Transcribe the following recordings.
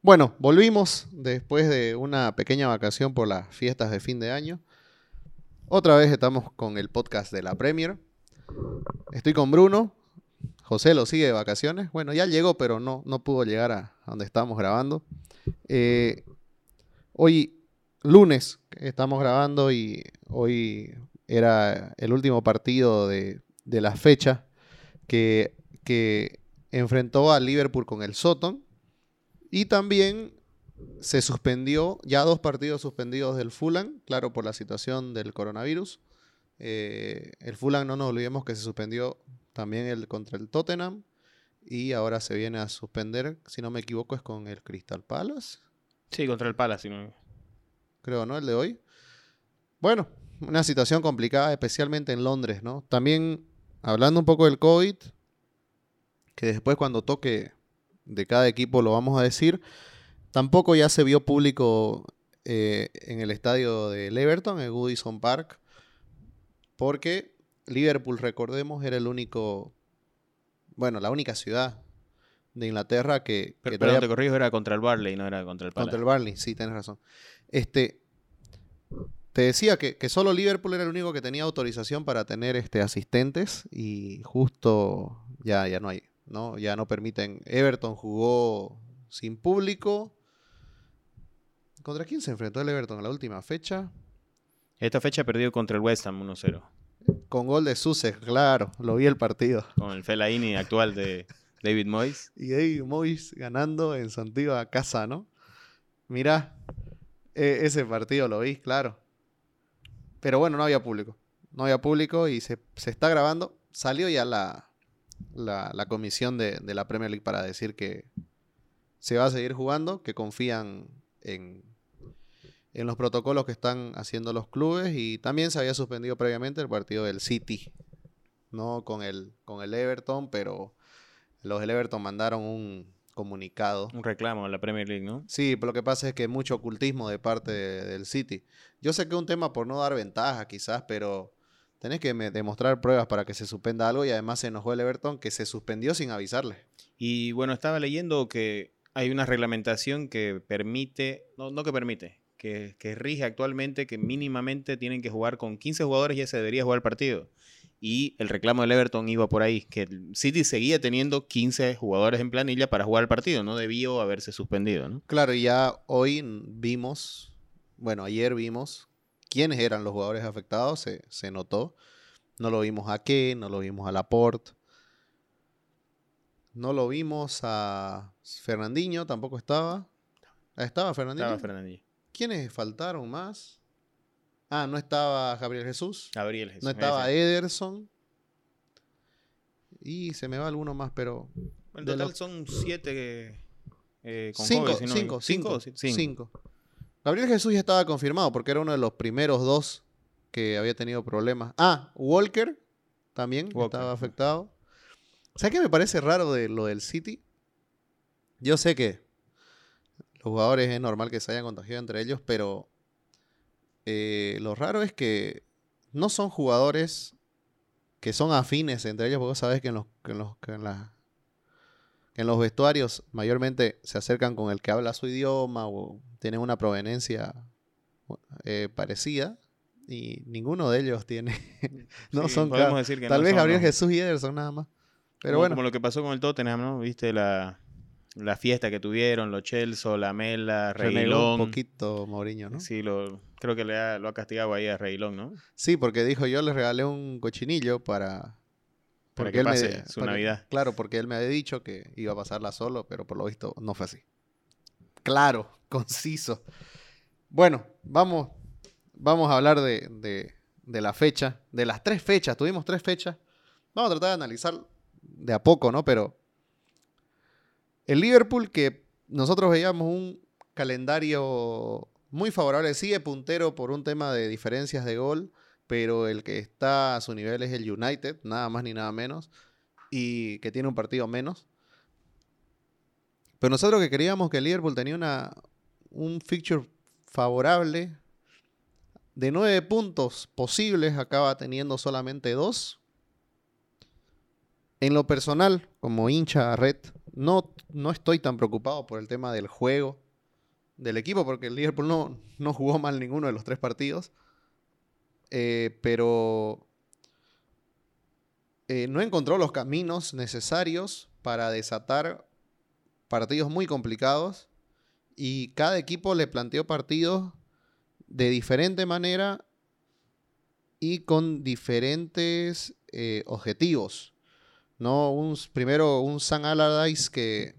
Bueno, volvimos después de una pequeña vacación por las fiestas de fin de año. Otra vez estamos con el podcast de la Premier. Estoy con Bruno. José lo sigue de vacaciones. Bueno, ya llegó, pero no pudo llegar a donde estábamos grabando. Hoy, lunes, estamos grabando y hoy era el último partido de la fecha que enfrentó a Liverpool con el Southampton. Y también se suspendió, ya 2 partidos suspendidos del Fulham, claro, por la situación del coronavirus. El Fulham, no nos olvidemos que se suspendió también contra el Tottenham. Y ahora se viene a suspender, si no me equivoco, es con el Crystal Palace. Sí, contra el Palace, si no. Creo, ¿no? El de hoy. Bueno, una situación complicada, especialmente en Londres, ¿no? También, hablando un poco del COVID, que después cuando toque de cada equipo lo vamos a decir. Tampoco ya se vio público en el estadio del Everton, en Goodison Park, porque Liverpool, recordemos, era la única ciudad de Inglaterra que... Pero te corrijo, era contra el Burnley, no era contra el Palace. Contra el Burnley, sí, tienes razón. Te decía que solo Liverpool era el único que tenía autorización para tener asistentes y justo ya no hay. ¿No? Ya no permiten. Everton jugó sin público. ¿Contra quién se enfrentó el Everton en la última fecha? Esta fecha perdió contra el West Ham 1-0. Con gol de José, claro, lo vi el partido. Con el Fellaini actual de David Moyes. Y David Moyes ganando en su antigua casa, ¿no? Mirá, ese partido lo vi, claro. Pero bueno, no había público. No había público y se está grabando. Salió ya la comisión de la Premier League para decir que se va a seguir jugando, que confían en los protocolos que están haciendo los clubes, y también se había suspendido previamente el partido del City, no con el Everton, pero los del Everton mandaron un comunicado. Un reclamo a la Premier League, ¿no? Sí, pero lo que pasa es que mucho ocultismo de parte del City. Yo sé que es un tema por no dar ventaja quizás, pero... Tenés que demostrar pruebas para que se suspenda algo, y además se enojó el Everton que se suspendió sin avisarle. Y bueno, estaba leyendo que hay una reglamentación que permite, que rige actualmente que mínimamente tienen que jugar con 15 jugadores y ya se debería jugar el partido. Y el reclamo del Everton iba por ahí, que el City seguía teniendo 15 jugadores en planilla para jugar el partido, no debió haberse suspendido, ¿no? Claro, y ya ayer vimos... ¿Quiénes eran los jugadores afectados? Se notó. No lo vimos a Kane, no lo vimos a Laporte. No lo vimos a Fernandinho, tampoco estaba. ¿Estaba Fernandinho? Estaba Fernandinho. ¿Quiénes faltaron más? Ah, no estaba Gabriel Jesús. No estaba Ederson. Y se me va alguno más, pero... En total son 7 con COVID. Cinco. Gabriel Jesús ya estaba confirmado porque era uno de los primeros 2 que había tenido problemas. Ah, Walker también estaba afectado. ¿Sabes qué me parece raro de lo del City? Yo sé que los jugadores es normal que se hayan contagiado entre ellos, pero lo raro es que no son jugadores que son afines entre ellos, porque vos sabés que en los vestuarios mayormente se acercan con el que habla su idioma o tienen una proveniencia parecida, y ninguno de ellos tiene... no sí, son decir que tal no vez son, Gabriel, ¿no? Jesús y Ederson nada más. Pero bueno. Como lo que pasó con el Tottenham, ¿no? Viste la fiesta que tuvieron, los Chelsea, la Mela, Reguilón. Un poquito Mourinho, ¿no? Sí, creo que lo ha castigado ahí a Reguilón, ¿no? Sí, porque dijo, yo les regalé un cochinillo para que pase su Navidad. Claro, porque él me había dicho que iba a pasarla solo, pero por lo visto no fue así. Claro, conciso. Bueno, vamos a hablar de la fecha, de las 3 fechas. Tuvimos 3 fechas. Vamos a tratar de analizar de a poco, ¿no? Pero el Liverpool, que nosotros veíamos un calendario muy favorable, sigue puntero por un tema de diferencias de gol, pero el que está a su nivel es el United, nada más ni nada menos, y que tiene un partido menos. Pero nosotros que creíamos que el Liverpool tenía un fixture favorable, de 9 puntos posibles, acaba teniendo solamente 2. En lo personal, como hincha red No estoy tan preocupado por el tema del juego del equipo, porque el Liverpool no jugó mal ninguno de los tres partidos. Pero no encontró los caminos necesarios para desatar partidos muy complicados, y cada equipo le planteó partidos de diferente manera y con diferentes objetivos, ¿no? Primero un Sam Allardyce que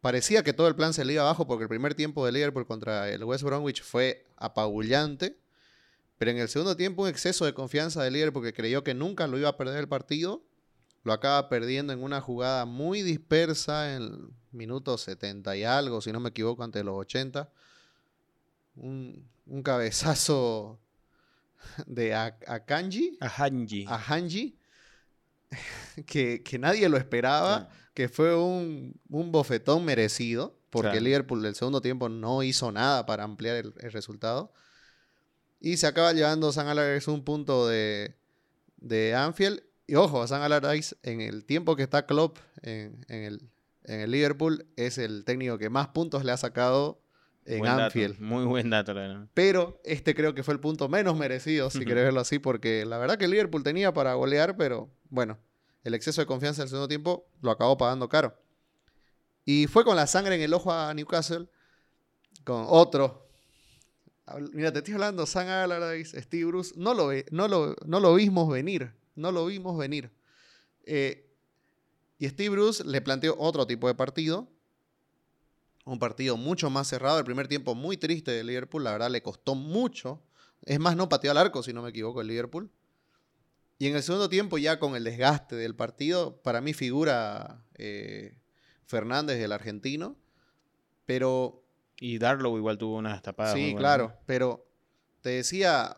parecía que todo el plan se le iba abajo, porque el primer tiempo de Liverpool contra el West Bromwich fue apabullante, pero en el segundo tiempo un exceso de confianza de Liverpool, porque creyó que nunca lo iba a perder el partido, lo acaba perdiendo en una jugada muy dispersa en el minuto 70 y algo, si no me equivoco, antes de los 80. Un cabezazo de Akanji, que nadie lo esperaba, sí. Que fue un bofetón merecido, porque sí. Liverpool del segundo tiempo no hizo nada para ampliar el resultado. Y se acaba llevando Sam Allardyce un punto de Anfield. Y ojo, Sam Allardyce, en el tiempo que está Klopp en el Liverpool, es el técnico que más puntos le ha sacado en buen Anfield. Dato. Muy buen dato, la verdad. Pero este creo que fue el punto menos merecido, si querés verlo así, porque la verdad que el Liverpool tenía para golear, pero bueno, el exceso de confianza del segundo tiempo lo acabó pagando caro. Y fue con la sangre en el ojo a Newcastle, con otro... Mira, te estoy hablando, Sam Allardyce, Steve Bruce, no lo vimos venir, y Steve Bruce le planteó otro tipo de partido, un partido mucho más cerrado. El primer tiempo muy triste de Liverpool, la verdad le costó mucho, es más, no pateó al arco, si no me equivoco, el Liverpool. Y en el segundo tiempo, ya con el desgaste del partido, para mí figura Fernández, el argentino, pero... Y Darlow igual tuvo unas tapadas. Sí, claro, pero te decía,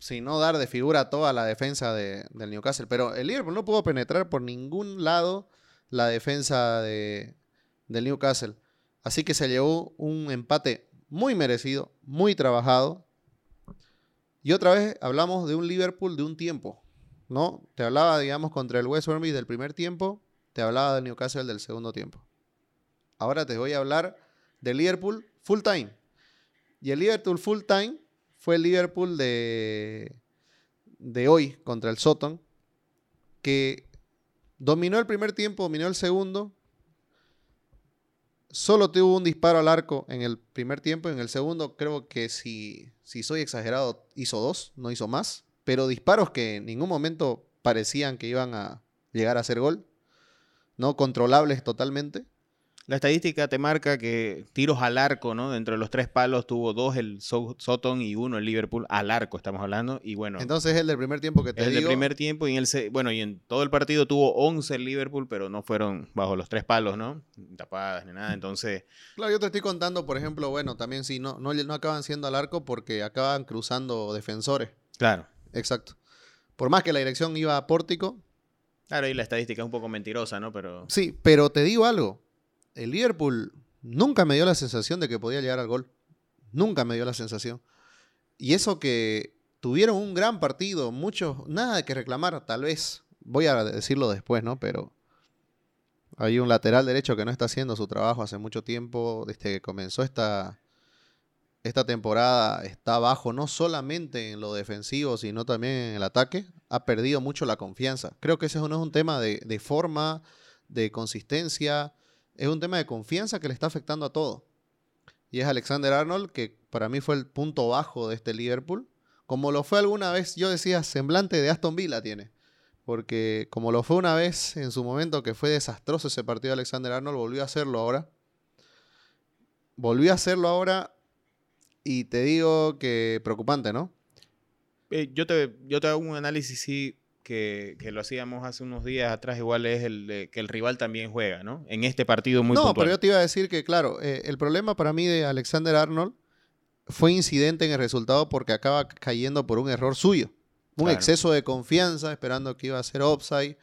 si no dar de figura toda la defensa del Newcastle, pero el Liverpool no pudo penetrar por ningún lado la defensa del Newcastle. Así que se llevó un empate muy merecido, muy trabajado. Y otra vez hablamos de un Liverpool de un tiempo, ¿no? Te hablaba, digamos, contra el West Bromwich del primer tiempo, te hablaba del Newcastle del segundo tiempo. Ahora te voy a hablar de Liverpool full time. Y el Liverpool full time fue el Liverpool de hoy contra el Southampton, que dominó el primer tiempo, dominó el segundo. Solo tuvo un disparo al arco en el primer tiempo. En el segundo, creo que si soy exagerado, hizo dos, no hizo más. Pero disparos que en ningún momento parecían que iban a llegar a ser gol. No controlables totalmente. La estadística te marca que tiros al arco, ¿no? Dentro de los tres palos tuvo dos el Southampton y uno el Liverpool al arco, estamos hablando. Y bueno, entonces es el del primer tiempo que te digo. Es el del primer tiempo, y en todo el partido tuvo 11 el Liverpool, pero no fueron bajo los tres palos, ¿no? Tapadas ni nada, entonces... Claro, yo te estoy contando, por ejemplo, bueno, también sí, no acaban siendo al arco porque acaban cruzando defensores. Claro. Exacto. Por más que la dirección iba a pórtico... Claro, y la estadística es un poco mentirosa, ¿no? Pero... Sí, pero te digo algo. El Liverpool nunca me dio la sensación de que podía llegar al gol. Nunca me dio la sensación. Y eso que tuvieron un gran partido, muchos, nada de que reclamar, tal vez. Voy a decirlo después, ¿no? Pero hay un lateral derecho que no está haciendo su trabajo hace mucho tiempo. Desde que comenzó esta temporada está abajo, no solamente en lo defensivo, sino también en el ataque. Ha perdido mucho la confianza. Creo que ese no es un tema de forma, de consistencia... Es un tema de confianza que le está afectando a todo. Y es Alexander Arnold, que para mí fue el punto bajo de este Liverpool. Como lo fue alguna vez, yo decía, semblante de Aston Villa tiene. Porque como lo fue una vez en su momento, que fue desastroso ese partido de Alexander Arnold, volvió a hacerlo ahora. Y te digo que preocupante, ¿no? Yo te hago un análisis, sí. Que lo hacíamos hace unos días atrás, igual es el de que el rival también juega, ¿no? En este partido muy puntual. No, pero yo te iba a decir que, claro, el problema para mí de Alexander Arnold fue incidente en el resultado porque acaba cayendo por un error suyo. Un exceso de confianza, esperando que iba a ser offside,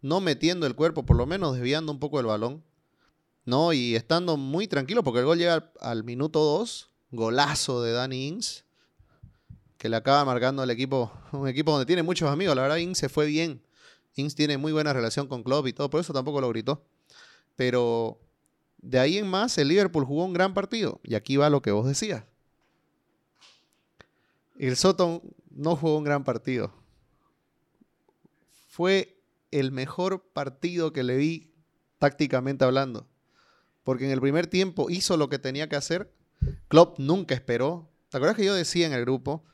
no metiendo el cuerpo, por lo menos desviando un poco el balón, ¿no? Y estando muy tranquilo porque el gol llega al minuto 2, golazo de Danny Ings, que le acaba marcando al equipo, un equipo donde tiene muchos amigos. La verdad, Ings se fue bien. Ings tiene muy buena relación con Klopp y todo, por eso tampoco lo gritó. Pero de ahí en más, el Liverpool jugó un gran partido. Y aquí va lo que vos decías. El Soton no jugó un gran partido. Fue el mejor partido que le vi tácticamente hablando. Porque en el primer tiempo hizo lo que tenía que hacer. Klopp nunca esperó. ¿Te acuerdas que yo decía en el grupo?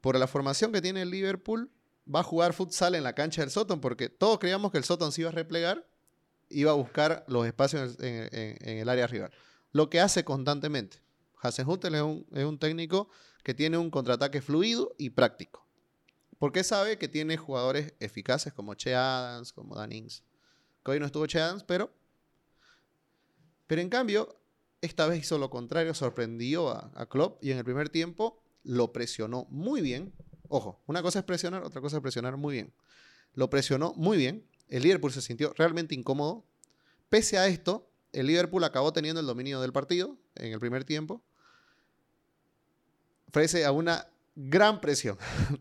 Por la formación que tiene el Liverpool, va a jugar futsal en la cancha del Southampton, porque todos creíamos que el Southampton se iba a replegar, iba a buscar los espacios en el área rival. Lo que hace constantemente. Hasenhüttl es un técnico que tiene un contraataque fluido y práctico. Porque sabe que tiene jugadores eficaces como Che Adams, como Dan Ings. Que hoy no estuvo Che Adams, pero en cambio, esta vez hizo lo contrario, sorprendió a Klopp y en el primer tiempo lo presionó muy bien. Ojo, una cosa es presionar, otra cosa es presionar muy bien. Lo presionó muy bien. El Liverpool se sintió realmente incómodo. Pese a esto, el Liverpool acabó teniendo el dominio del partido en el primer tiempo. Frente a una gran presión,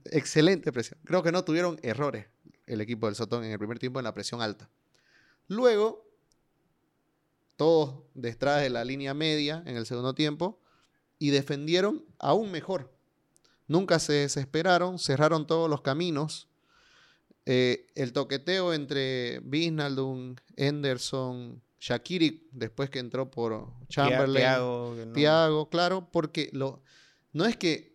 excelente presión. Creo que no tuvieron errores el equipo del Southampton en el primer tiempo en la presión alta. Luego, todos detrás de la línea media en el segundo tiempo y defendieron aún mejor. Nunca se desesperaron, cerraron todos los caminos. El toqueteo entre Wijnaldum, Henderson, Shaqiri, después que entró por Chamberlain, Thiago, claro, porque no es que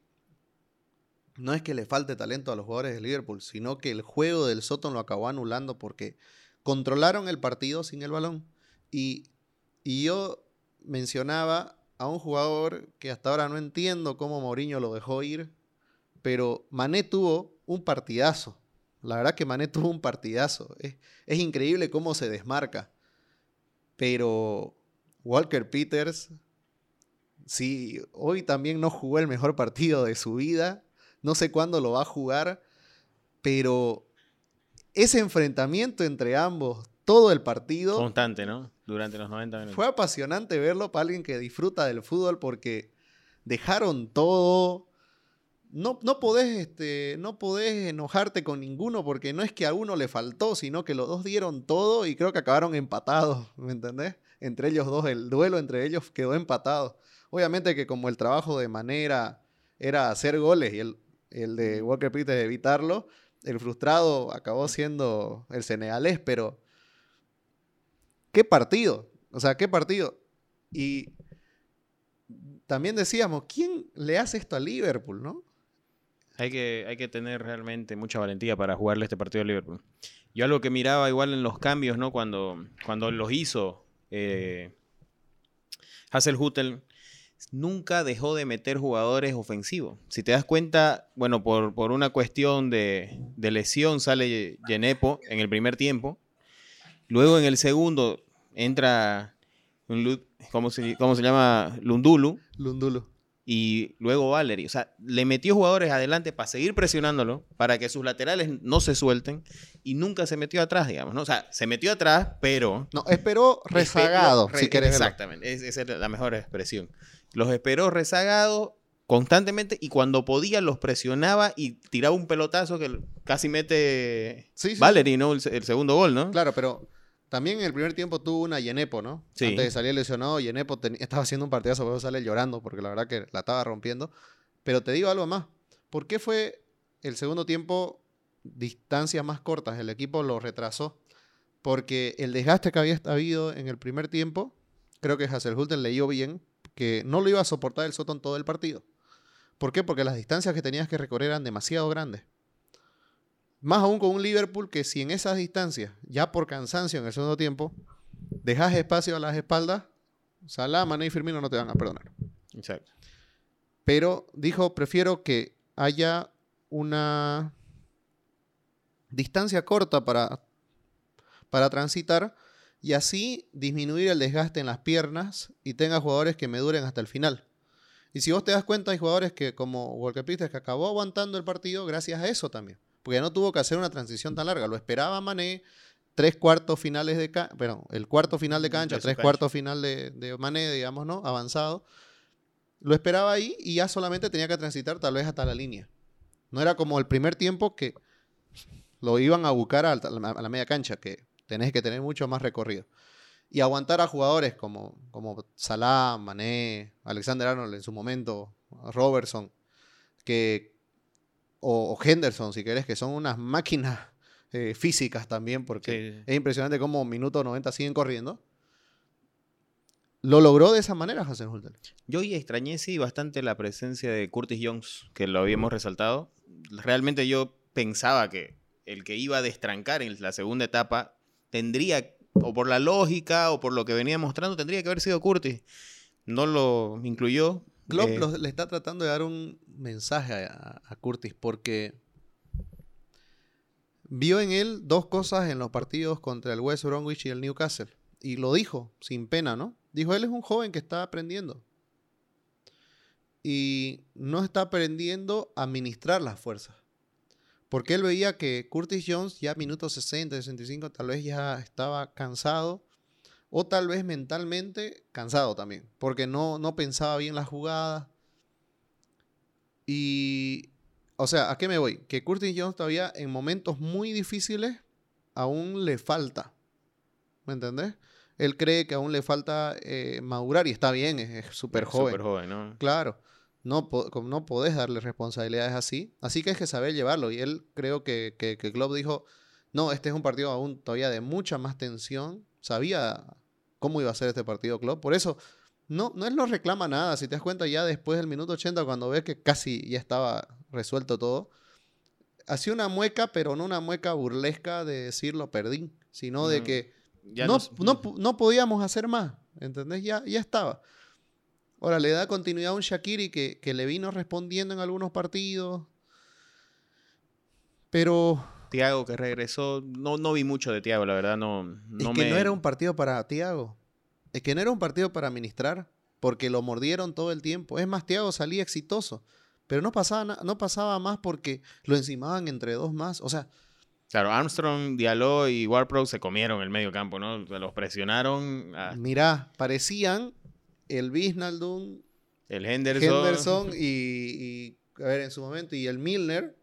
le falte talento a los jugadores del Liverpool, sino que el juego del Southampton lo acabó anulando porque controlaron el partido sin el balón. Y yo mencionaba a un jugador que hasta ahora no entiendo cómo Mourinho lo dejó ir, pero Mané tuvo un partidazo. La verdad que Mané tuvo un partidazo. Es increíble cómo se desmarca. Pero Walker Peters, sí, hoy también no jugó el mejor partido de su vida. No sé cuándo lo va a jugar, pero ese enfrentamiento entre ambos, todo el partido... Constante, ¿no? Durante los 90 minutos. Fue apasionante verlo para alguien que disfruta del fútbol porque dejaron todo. No podés enojarte con ninguno porque no es que a uno le faltó, sino que los dos dieron todo y creo que acabaron empatados, ¿me entendés? Entre ellos dos, el duelo entre ellos quedó empatado. Obviamente que como el trabajo de manera era hacer goles y el de Walker Peters evitarlo, el frustrado acabó siendo el senegalés, pero... ¿Qué partido? O sea, ¿qué partido? Y también decíamos, ¿quién le hace esto a Liverpool, no? Hay que tener realmente mucha valentía para jugarle este partido a Liverpool. Yo algo que miraba igual en los cambios, ¿no? Cuando los hizo Hasenhüttl, nunca dejó de meter jugadores ofensivos. Si te das cuenta, bueno, por una cuestión de lesión sale Yenepo en el primer tiempo. Luego en el segundo entra, ¿cómo se llama? Lundulu. Y luego Valery. O sea, le metió jugadores adelante para seguir presionándolo, para que sus laterales no se suelten. Y nunca se metió atrás, digamos, ¿no? O sea, se metió atrás, pero... No, esperó rezagado, si querés. Exactamente, esa es la mejor expresión. Los esperó rezagados constantemente y cuando podía los presionaba y tiraba un pelotazo que casi mete Valery, ¿no? El segundo gol, ¿no? Claro, pero... También en el primer tiempo tuvo una Yenepo, ¿no? Sí. Antes de salir lesionado, Yenepo estaba haciendo un partidazo, pero sale llorando porque la verdad que la estaba rompiendo. Pero te digo algo más. ¿Por qué fue el segundo tiempo distancias más cortas? El equipo lo retrasó. Porque el desgaste que había habido en el primer tiempo, creo que Hasenhüttl leyó bien, que no lo iba a soportar el Southampton todo el partido. ¿Por qué? Porque las distancias que tenías que recorrer eran demasiado grandes. Más aún con un Liverpool que si en esas distancias, ya por cansancio en el segundo tiempo, dejas espacio a las espaldas, Salah, Mané y Firmino no te van a perdonar. Exacto. Pero dijo, prefiero que haya una distancia corta para transitar y así disminuir el desgaste en las piernas y tenga jugadores que me duren hasta el final. Y si vos te das cuenta, hay jugadores que como Walker Peters que acabó aguantando el partido gracias a eso también. Porque no tuvo que hacer una transición tan larga. Lo esperaba Mané, el cuarto final de cancha, cuartos final de Mané, digamos, ¿no? Avanzado. Lo esperaba ahí y ya solamente tenía que transitar tal vez hasta la línea. No era como el primer tiempo que lo iban a buscar a la media cancha, que tenés que tener mucho más recorrido. y aguantar a jugadores como Salah, Mané, Alexander Arnold en su momento, Robertson, o Henderson, si querés, que son unas máquinas físicas también, porque sí. Es impresionante cómo minuto 90 siguen corriendo. Lo logró de esa manera Hasenhüttl. Yo hoy extrañé, sí, bastante la presencia de Curtis Jones, que lo habíamos resaltado. Realmente yo pensaba que el que iba a destrancar en la segunda etapa tendría, o por la lógica o por lo que venía mostrando, tendría que haber sido Curtis. No lo incluyó. Klopp le está tratando de dar un mensaje a Curtis, porque vio en él dos cosas en los partidos contra el West Bromwich y el Newcastle. Y lo dijo sin pena, ¿no? Dijo, él es un joven que está aprendiendo. Y no está aprendiendo a administrar las fuerzas. Porque él veía que Curtis Jones ya minutos 60, 65, tal vez ya estaba cansado. O tal vez mentalmente cansado también. Porque no pensaba bien las jugadas. Y, o sea, ¿a qué me voy? Que Curtis Jones todavía en momentos muy difíciles aún le falta. ¿Me entendés? Él cree que aún le falta madurar, y está bien, es súper joven. Súper joven, ¿no? Claro. No podés darle responsabilidades así. Así que es que saber llevarlo. Y él, creo que Klopp dijo, no, este es un partido aún todavía de mucha más tensión. Sabía cómo iba a ser este partido Klopp. Por eso, no él no reclama nada. Si te das cuenta, ya después del minuto 80, cuando ves que casi ya estaba resuelto todo, hacía una mueca, pero no una mueca burlesca de decir lo perdí, sino de que no podíamos hacer más, ¿entendés? Ya estaba. Ahora, le da continuidad a un Shaqiri que le vino respondiendo en algunos partidos, pero Thiago, que regresó, no vi mucho de Thiago, la verdad, no era un partido para Thiago. Es que no era un partido para administrar, porque lo mordieron todo el tiempo. Es más, Thiago salía exitoso, pero no pasaba más porque lo encimaban entre dos más, o sea. Claro, Armstrong, Diallo y Ward-Prowse se comieron el medio campo, ¿no? Los presionaron. Mirá, parecían el Wijnaldum, el Henderson y a ver, en su momento, y el Milner.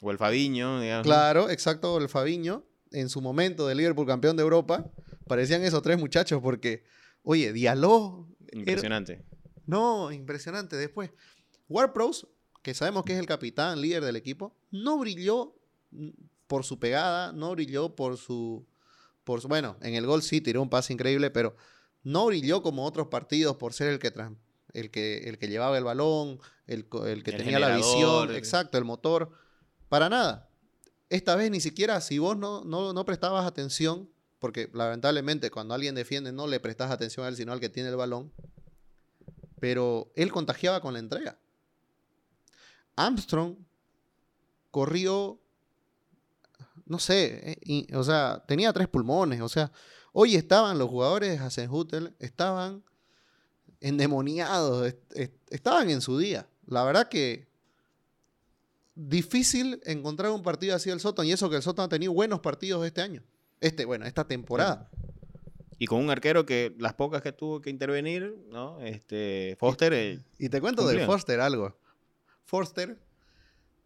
O el Fabinho, digamos. Claro, exacto, el Fabinho. En su momento, de Liverpool, campeón de Europa, parecían esos tres muchachos porque, oye, Diallo. Impresionante. Impresionante. Después, Ward-Prowse, que sabemos que es el capitán, líder del equipo, no brilló por su pegada, no brilló por su... Bueno, en el gol sí tiró un pase increíble, pero no brilló como otros partidos por ser el que llevaba el balón, el que tenía la visión, exacto, el motor. Para nada. Esta vez ni siquiera, si vos no prestabas atención, porque lamentablemente cuando alguien defiende no le prestás atención a él, sino al que tiene el balón, pero él contagiaba con la entrega. Armstrong corrió, no sé, o sea, tenía tres pulmones, o sea, hoy estaban los jugadores de Hasenhüttl, estaban endemoniados, estaban en su día. La verdad que difícil encontrar un partido así del Southampton, y eso que el Southampton ha tenido buenos partidos este año, esta temporada. Y con un arquero que las pocas que tuvo que intervenir, ¿no? Foster. Y te cuento de Foster algo. Foster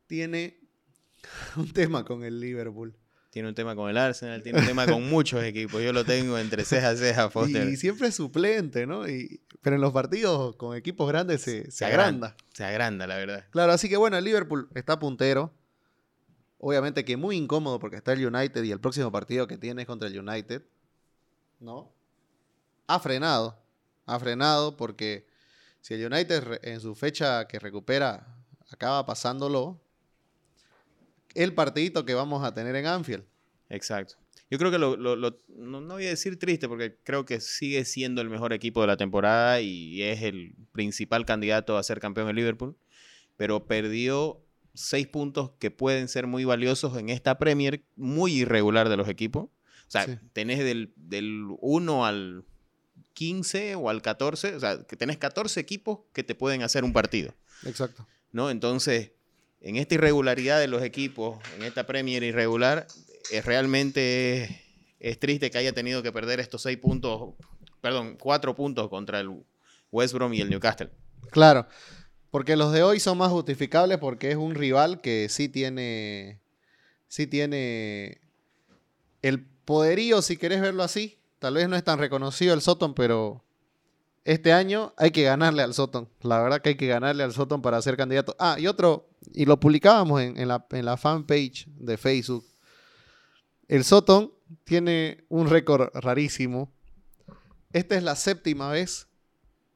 tiene un tema con el Liverpool. Tiene un tema con el Arsenal, tiene un tema con muchos equipos. Yo lo tengo entre ceja a ceja, Foster. Y siempre es suplente, ¿no? Pero en los partidos con equipos grandes se agranda. Se agranda, la verdad. Claro, así que bueno, el Liverpool está puntero. Obviamente que muy incómodo porque está el United y el próximo partido que tiene es contra el United, ¿no? Ha frenado porque si el United en su fecha que recupera acaba pasándolo, el partidito que vamos a tener en Anfield. Exacto. Yo creo que no voy a decir triste, porque creo que sigue siendo el mejor equipo de la temporada y es el principal candidato a ser campeón en Liverpool, pero perdió 6 puntos que pueden ser muy valiosos en esta Premier muy irregular de los equipos. O sea, sí. Tenés del 1 al 15 o al 14, o sea, que tenés 14 equipos que te pueden hacer un partido. Exacto. ¿No? Entonces, en esta irregularidad de los equipos, en esta Premier irregular, realmente es triste que haya tenido que perder estos 4 puntos contra el West Brom y el Newcastle. Claro, porque los de hoy son más justificables porque es un rival que sí tiene el poderío, si querés verlo así, Tal vez no es tan reconocido el Southampton, pero este año hay que ganarle al Southampton. La verdad que hay que ganarle al Southampton para ser candidato. Ah, y otro, y lo publicábamos en la fanpage de Facebook. El Southampton tiene un récord rarísimo. Esta es la 7ª vez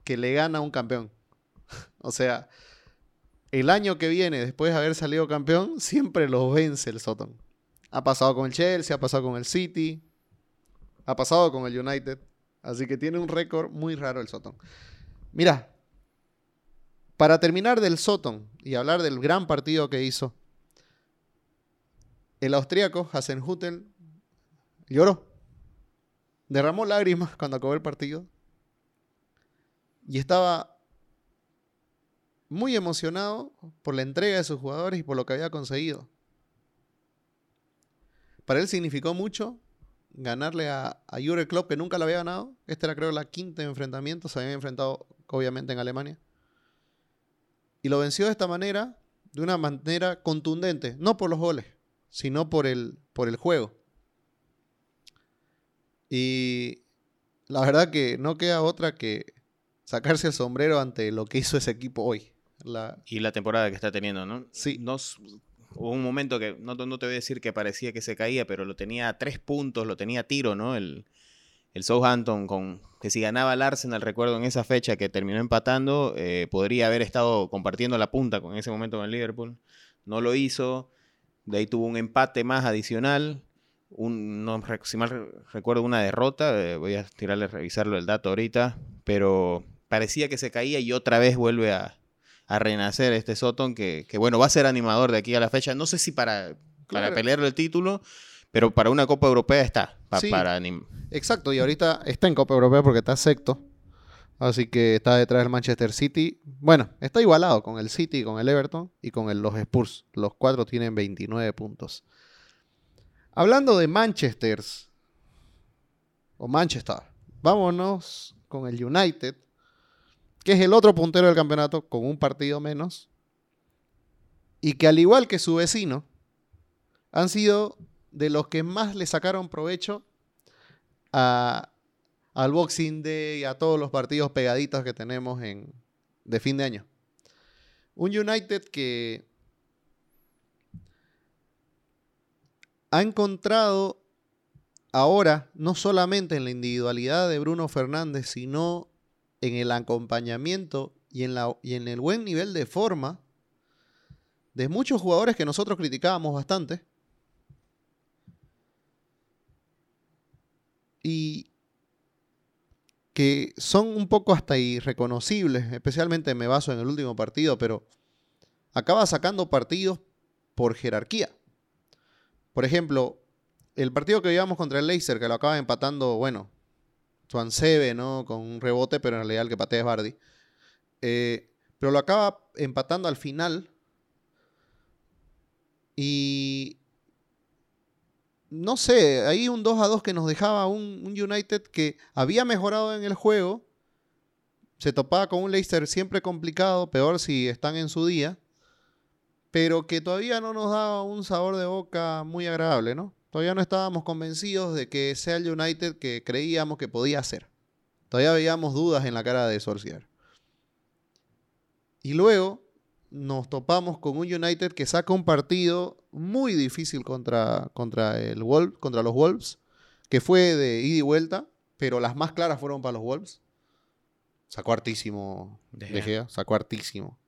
que le gana a un campeón. O sea, el año que viene, después de haber salido campeón, siempre los vence el Southampton. Ha pasado con el Chelsea, ha pasado con el City, ha pasado con el United. Así que tiene un récord muy raro el Southampton. Mira, para terminar del Southampton y hablar del gran partido que hizo, el austríaco Hasenhüttl lloró. Derramó lágrimas cuando acabó el partido. Y estaba muy emocionado por la entrega de sus jugadores y por lo que había conseguido. Para él significó mucho ganarle a Jürgen Klopp, que nunca lo había ganado. Este era, creo, la 5ª enfrentamiento. Se habían enfrentado, obviamente, en Alemania. Y lo venció de esta manera, de una manera contundente. No por los goles, sino por el juego. Y la verdad que no queda otra que sacarse el sombrero ante lo que hizo ese equipo hoy. Y la temporada que está teniendo, ¿no? Sí. Hubo un momento que, no te voy a decir que parecía que se caía, pero lo tenía a 3 puntos, lo tenía a tiro, ¿no? El Southampton, que si ganaba el Arsenal, recuerdo en esa fecha que terminó empatando, podría haber estado compartiendo la punta en ese momento con el Liverpool. No lo hizo. De ahí tuvo un empate más adicional. Si mal recuerdo, una derrota. Voy a revisarlo el dato ahorita, pero parecía que se caía y otra vez vuelve a renacer este Southampton, que bueno, va a ser animador de aquí a la fecha. No sé si para pelearle el título, pero para una Copa Europea está. Sí, exacto, y ahorita está en Copa Europea porque está 6º, así que está detrás del Manchester City. Bueno, está igualado con el City, con el Everton y con los Spurs. Los 4 tienen 29 puntos. Hablando de Manchester, vámonos con el United, que es el otro puntero del campeonato con un partido menos, y que al igual que su vecino, han sido de los que más le sacaron provecho al Boxing Day y a todos los partidos pegaditos que tenemos de fin de año. Un United que ha encontrado ahora, no solamente en la individualidad de Bruno Fernández, sino en el acompañamiento y en el buen nivel de forma de muchos jugadores que nosotros criticábamos bastante. Y que son un poco hasta irreconocibles, especialmente me baso en el último partido, pero acaba sacando partidos por jerarquía. Por ejemplo, el partido que llevamos contra el Leicester, que lo acaba empatando, bueno, Swansea, ¿no? Con un rebote, pero en realidad el que patea es Vardy. Pero lo acaba empatando al final. Y no sé, ahí un 2-2 que nos dejaba un United que había mejorado en el juego. Se topaba con un Leicester siempre complicado, peor si están en su día, pero que todavía no nos daba un sabor de boca muy agradable, ¿no? Todavía no estábamos convencidos de que sea el United que creíamos que podía ser. Todavía veíamos dudas en la cara de Solskjaer. Y luego nos topamos con un United que saca un partido muy difícil contra los Wolves, que fue de ida y vuelta, pero las más claras fueron para los Wolves. Sacó hartísimo De Gea, sacó hartísimo.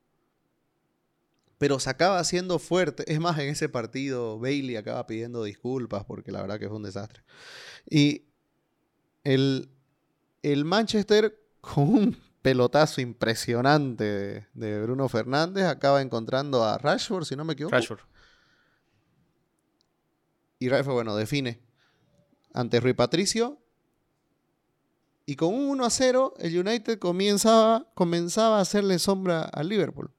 Pero se acaba siendo fuerte. Es más, en ese partido Bailey acaba pidiendo disculpas porque la verdad que fue un desastre. Y el Manchester, con un pelotazo impresionante de Bruno Fernández, acaba encontrando a Rashford, si no me equivoco. Rashford. Y Rashford, bueno, define ante Rui Patricio. Y con un 1-0, el United comenzaba a hacerle sombra al Liverpool.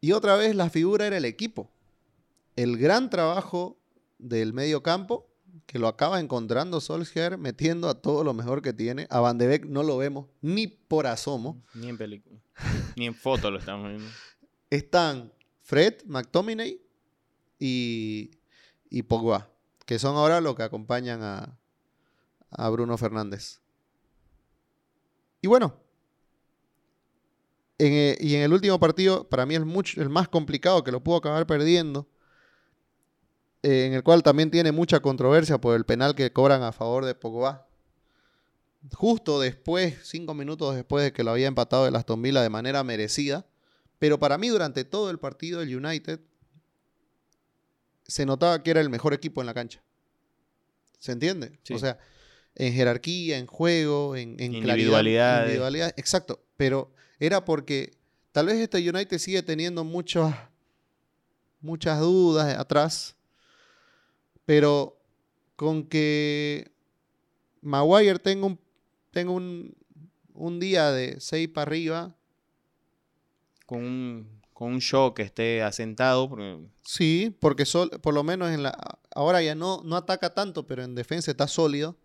Y otra vez la figura era el equipo. El gran trabajo del medio campo, que lo acaba encontrando Solskjaer, metiendo a todo lo mejor que tiene. A Van de Beek no lo vemos ni por asomo. Ni en película. Ni en foto lo estamos viendo. Están Fred, McTominay y Pogba, que son ahora los que acompañan a Bruno Fernández. Y bueno, en el último partido, para mí el más complicado, que lo pudo acabar perdiendo, en el cual también tiene mucha controversia por el penal que cobran a favor de Pogba. Justo después, 5 minutos después de que lo había empatado el Aston Villa de manera merecida. Pero para mí, durante todo el partido, el United se notaba que era el mejor equipo en la cancha. ¿Se entiende? Sí. O sea, en jerarquía, en juego, en individualidad, claridad. Exacto. Pero era porque tal vez este United sigue teniendo muchas dudas atrás. Pero con que Maguire tenga un día de 6 para arriba. Con un show que esté asentado. Sí, porque por lo menos ahora ya no ataca tanto, pero en defensa está sólido.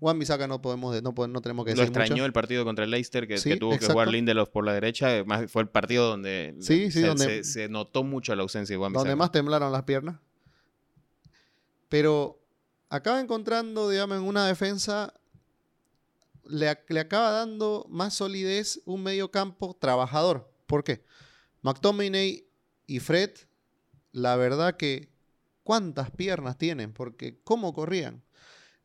Wan-Bissaka no tenemos que decir mucho. Lo extrañó el partido contra el Leicester, que tuvo exacto. que jugar Lindelof por la derecha. Además, fue el partido donde, se notó mucho la ausencia de Wan-Bissaka. Donde más temblaron las piernas. Pero acaba encontrando, digamos, en una defensa, le acaba dando más solidez un medio campo trabajador. ¿Por qué? McTominay y Fred, la verdad que cuántas piernas tienen, porque cómo corrían.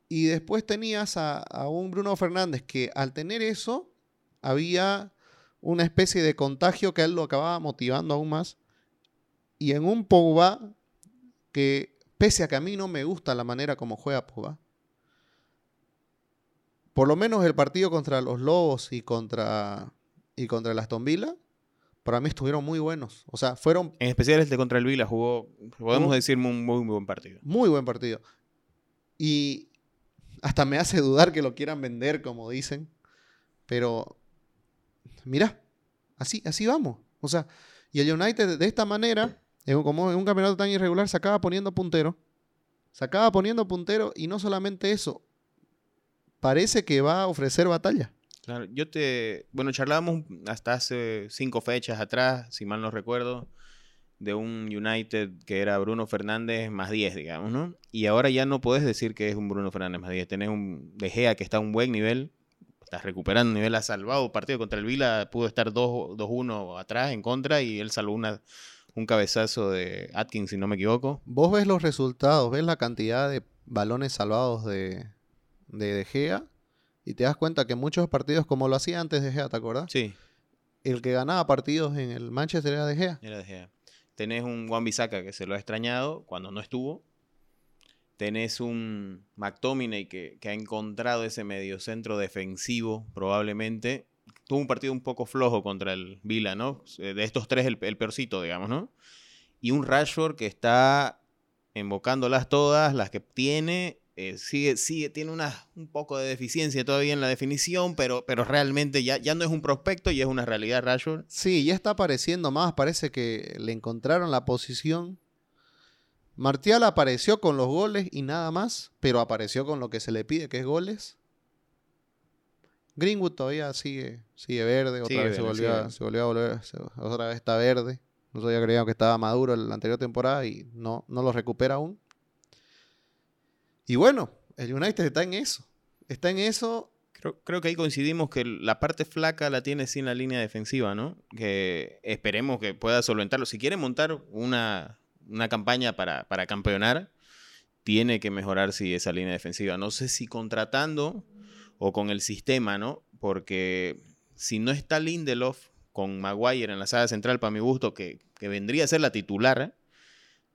Y después tenías a un Bruno Fernández que al tener eso, había una especie de contagio que a él lo acababa motivando aún más. Y en un Pogba que, pese a que a mí no me gusta la manera como juega Pogba, por lo menos el partido contra los Lobos y contra el Aston Villa, para mí estuvieron muy buenos. O sea, fueron... En especial este contra el Villa jugó, podemos decir, un muy buen partido. Muy buen partido. Y hasta me hace dudar que lo quieran vender, como dicen. Pero, mirá, así vamos. O sea, y el United de esta manera, como en un campeonato tan irregular, se acaba poniendo puntero. Y no solamente eso. Parece que va a ofrecer batalla. Claro, bueno, charlábamos hasta hace 5 fechas atrás, si mal no recuerdo, de un United que era Bruno Fernández más 10, digamos, ¿no? Y ahora ya no podés decir que es un Bruno Fernández más 10. Tenés un De Gea que está a un buen nivel, estás recuperando nivel, ha salvado partido contra el Vila, pudo estar 2-1 atrás en contra y él salvó un cabezazo de Atkins, si no me equivoco. Vos ves los resultados, ves la cantidad de balones salvados de Gea y te das cuenta que muchos partidos, como lo hacía antes De Gea, ¿te acordás? Sí. El que ganaba partidos en el Manchester era De Gea. Tenés un Wan-Bissaka que se lo ha extrañado cuando no estuvo. Tenés un McTominay que ha encontrado ese mediocentro defensivo probablemente. Tuvo un partido un poco flojo contra el Villa, ¿no? De estos tres el peorcito, digamos, ¿no? Y un Rashford que está embocándolas todas, las que tiene... tiene un poco de deficiencia todavía en la definición, pero realmente ya no es un prospecto y es una realidad, Rashford. Sí, ya está apareciendo más, parece que le encontraron la posición. Martial apareció con los goles y nada más, pero apareció con lo que se le pide, que es goles. Greenwood todavía sigue verde, otra vez está verde. Nosotros ya creíamos que estaba maduro en la anterior temporada y no lo recupera aún. Y bueno, el United está en eso. Creo que ahí coincidimos que la parte flaca la tiene sin la línea defensiva, ¿no? Que esperemos que pueda solventarlo. Si quiere montar una campaña para campeonar, tiene que mejorar esa línea defensiva. No sé si contratando o con el sistema, ¿no? Porque si no está Lindelof con Maguire en la saga central, para mi gusto, que vendría a ser la titular,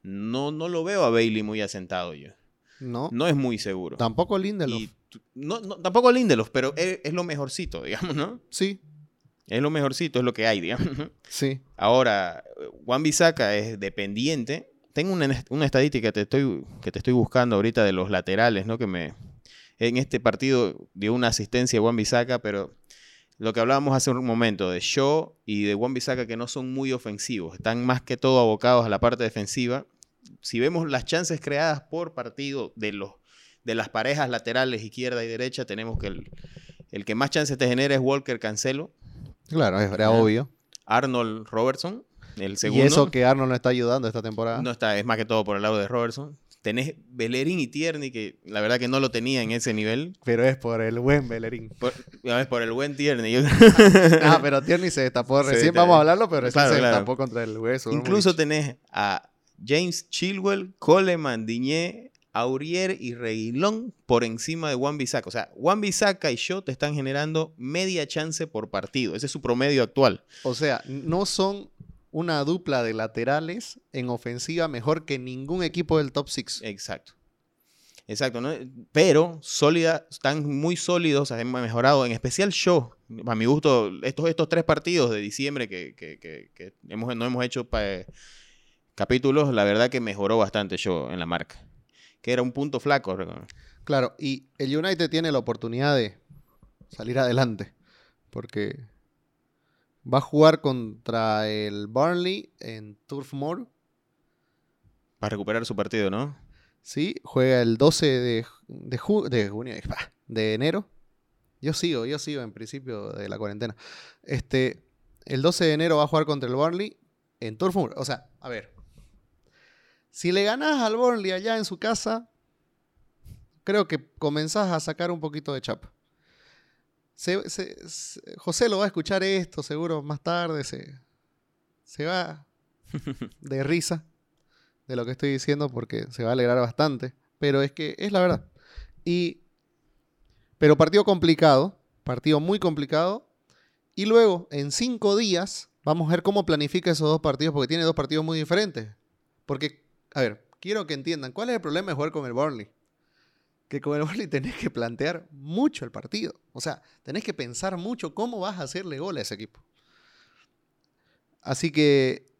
no lo veo a Bailey muy asentado yo. No es muy seguro. Tampoco Lindelof. Tampoco Lindelof, pero es lo mejorcito, digamos, ¿no? Sí. Es lo mejorcito, es lo que hay, digamos, ¿no? Sí. Ahora, Wan-Bissaka es dependiente. Tengo una estadística que te estoy buscando ahorita de los laterales, ¿no? En este partido dio una asistencia a Wan-Bissaka, pero lo que hablábamos hace un momento de Shaw y de Wan-Bissaka que no son muy ofensivos. Están más que todo abocados a la parte defensiva. Si vemos las chances creadas por partido de las parejas laterales izquierda y derecha, tenemos que el que más chances te genera es Walker Cancelo. Claro, era obvio. Arnold Robertson, el segundo. Y eso que Arnold no está ayudando esta temporada. No está, es más que todo por el lado de Robertson. Tenés Bellerín y Tierney, que la verdad que no lo tenía en ese nivel. Pero es por el buen Bellerín. Es por el buen Tierney. Ah, pero Tierney se destapó recién, vamos a hablarlo, pero recién se destapó contra el hueso. Incluso tenés a James Chilwell, Coleman, Diñé, Aurier y Reguilón por encima de Wan-Bissaka. O sea, Wan-Bissaka y Shaw te están generando media chance por partido. Ese es su promedio actual. O sea, no son una dupla de laterales en ofensiva mejor que ningún equipo del top 6. Exacto. Exacto, ¿no? Pero sólida, están muy sólidos, han mejorado, en especial Shaw. A mi gusto, estos tres partidos de diciembre que no hemos hecho capítulos, la verdad que mejoró bastante Shaw en la marca, que era un punto flaco. Claro, y el United tiene la oportunidad de salir adelante, porque va a jugar contra el Burnley en Turf Moor. Para recuperar su partido, ¿no? Sí, juega el 12 de enero. Yo sigo en principio de la cuarentena. El 12 de enero va a jugar contra el Burnley en Turf Moor. O sea, a ver. Si le ganás al Burnley allá en su casa, creo que comenzás a sacar un poquito de chapa. José lo va a escuchar esto, seguro más tarde se va de risa de lo que estoy diciendo, porque se va a alegrar bastante, pero es que es la verdad. Pero partido complicado, partido muy complicado, y luego en 5 días vamos a ver cómo planifica esos dos partidos, porque tiene dos partidos muy diferentes. Porque, a ver, quiero que entiendan, ¿cuál es el problema de jugar con el Burnley? Que con el Burnley tenés que plantear mucho el partido. O sea, tenés que pensar mucho cómo vas a hacerle gol a ese equipo. Así que...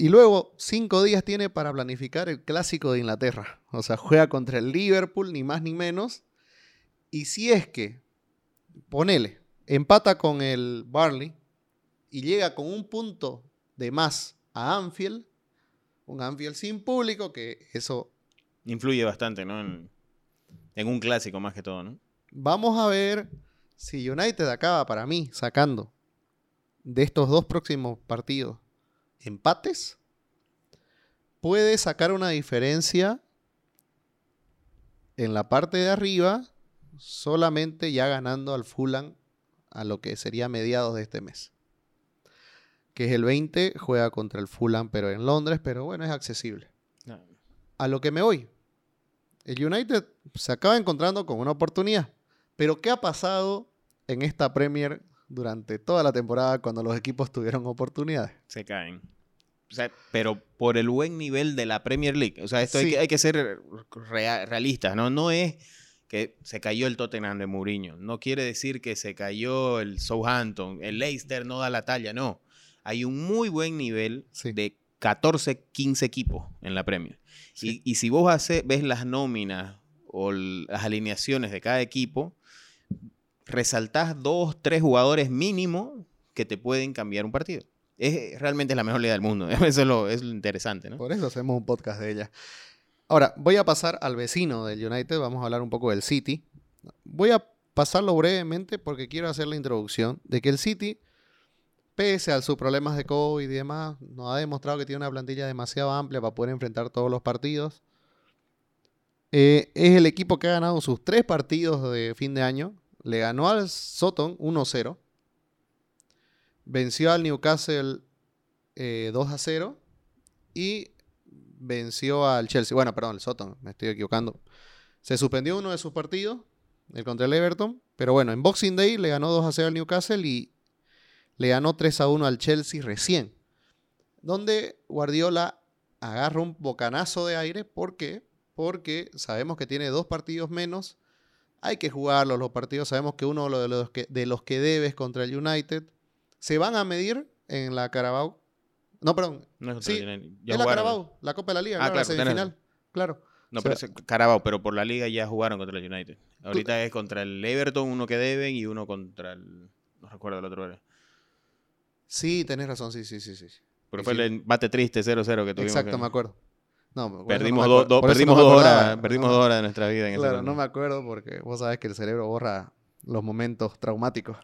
Y luego, 5 días tiene para planificar el clásico de Inglaterra. O sea, juega contra el Liverpool, ni más ni menos. Y si es que, ponele, empata con el Burnley y llega con un punto de más a Anfield, un Anfield sin público, que eso... Influye bastante, ¿no? En un clásico más que todo, ¿no? Vamos a ver si United acaba, para mí, sacando de estos dos próximos partidos empates, puede sacar una diferencia en la parte de arriba, solamente ya ganando al Fulham a lo que sería mediados de este mes. Que es el 20, juega contra el Fulham, pero en Londres, pero bueno, es accesible. No. A lo que me voy. El United se acaba encontrando con una oportunidad. Pero ¿qué ha pasado en esta Premier durante toda la temporada cuando los equipos tuvieron oportunidades? Se caen. O sea, pero por el buen nivel de la Premier League. O sea, esto sí. hay que ser realistas, ¿no? No es que se cayó el Tottenham de Mourinho. No quiere decir que se cayó el Southampton. El Leicester no da la talla, no. Hay un muy buen nivel de 14, 15 equipos en la Premier. Sí. Y si vos ves las nóminas o las alineaciones de cada equipo, resaltás 2, 3 jugadores mínimo que te pueden cambiar un partido. Realmente es la mejor liga del mundo. Eso es lo interesante, ¿no? Por eso hacemos un podcast de ella. Ahora, voy a pasar al vecino del United. Vamos a hablar un poco del City. Voy a pasarlo brevemente porque quiero hacer la introducción de que el City... Pese a sus problemas de COVID y demás, nos ha demostrado que tiene una plantilla demasiado amplia para poder enfrentar todos los partidos. Es el equipo que ha ganado sus 3 partidos de fin de año. Le ganó al Southampton 1-0. Venció al Newcastle 2-0. Y venció al Chelsea. Bueno, perdón, el Southampton, me estoy equivocando. Se suspendió uno de sus partidos, el contra el Everton. Pero bueno, en Boxing Day le ganó 2-0 al Newcastle y... Le ganó 3-1 al Chelsea recién, donde Guardiola agarra un bocanazo de aire. ¿Por qué? Porque sabemos que tiene 2 partidos menos. Hay que jugarlos los partidos. Sabemos que uno de los que debes contra el United. Se van a medir en la Carabao. No, perdón. No es sí, es la Carabao, la Copa de la Liga, claro, la semifinal. Claro. No, pero es Carabao, pero por la Liga ya jugaron contra el United. Ahorita es contra el Everton, uno que deben, y uno contra el... No recuerdo el otro era. Sí, tenés razón, sí. Pero fue el bate triste 0-0 que tuvimos. Exacto, que... me acuerdo. No, perdimos 2 horas de nuestra vida en ese momento. Claro, no me acuerdo porque vos sabés que el cerebro borra los momentos traumáticos.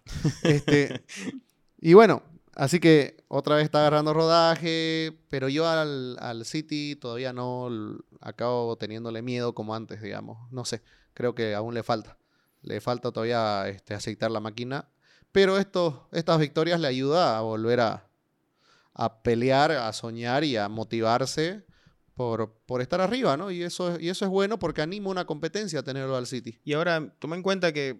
Y bueno, Así que otra vez está agarrando rodaje, pero yo al City todavía no acabo teniéndole miedo como antes, digamos. No sé, creo que aún le falta. Le falta todavía aceitar la máquina. Pero estas victorias le ayuda a volver a pelear, a soñar y a motivarse por estar arriba, ¿no? Y eso es bueno porque anima una competencia a tenerlo al City. Y ahora, toma en cuenta que,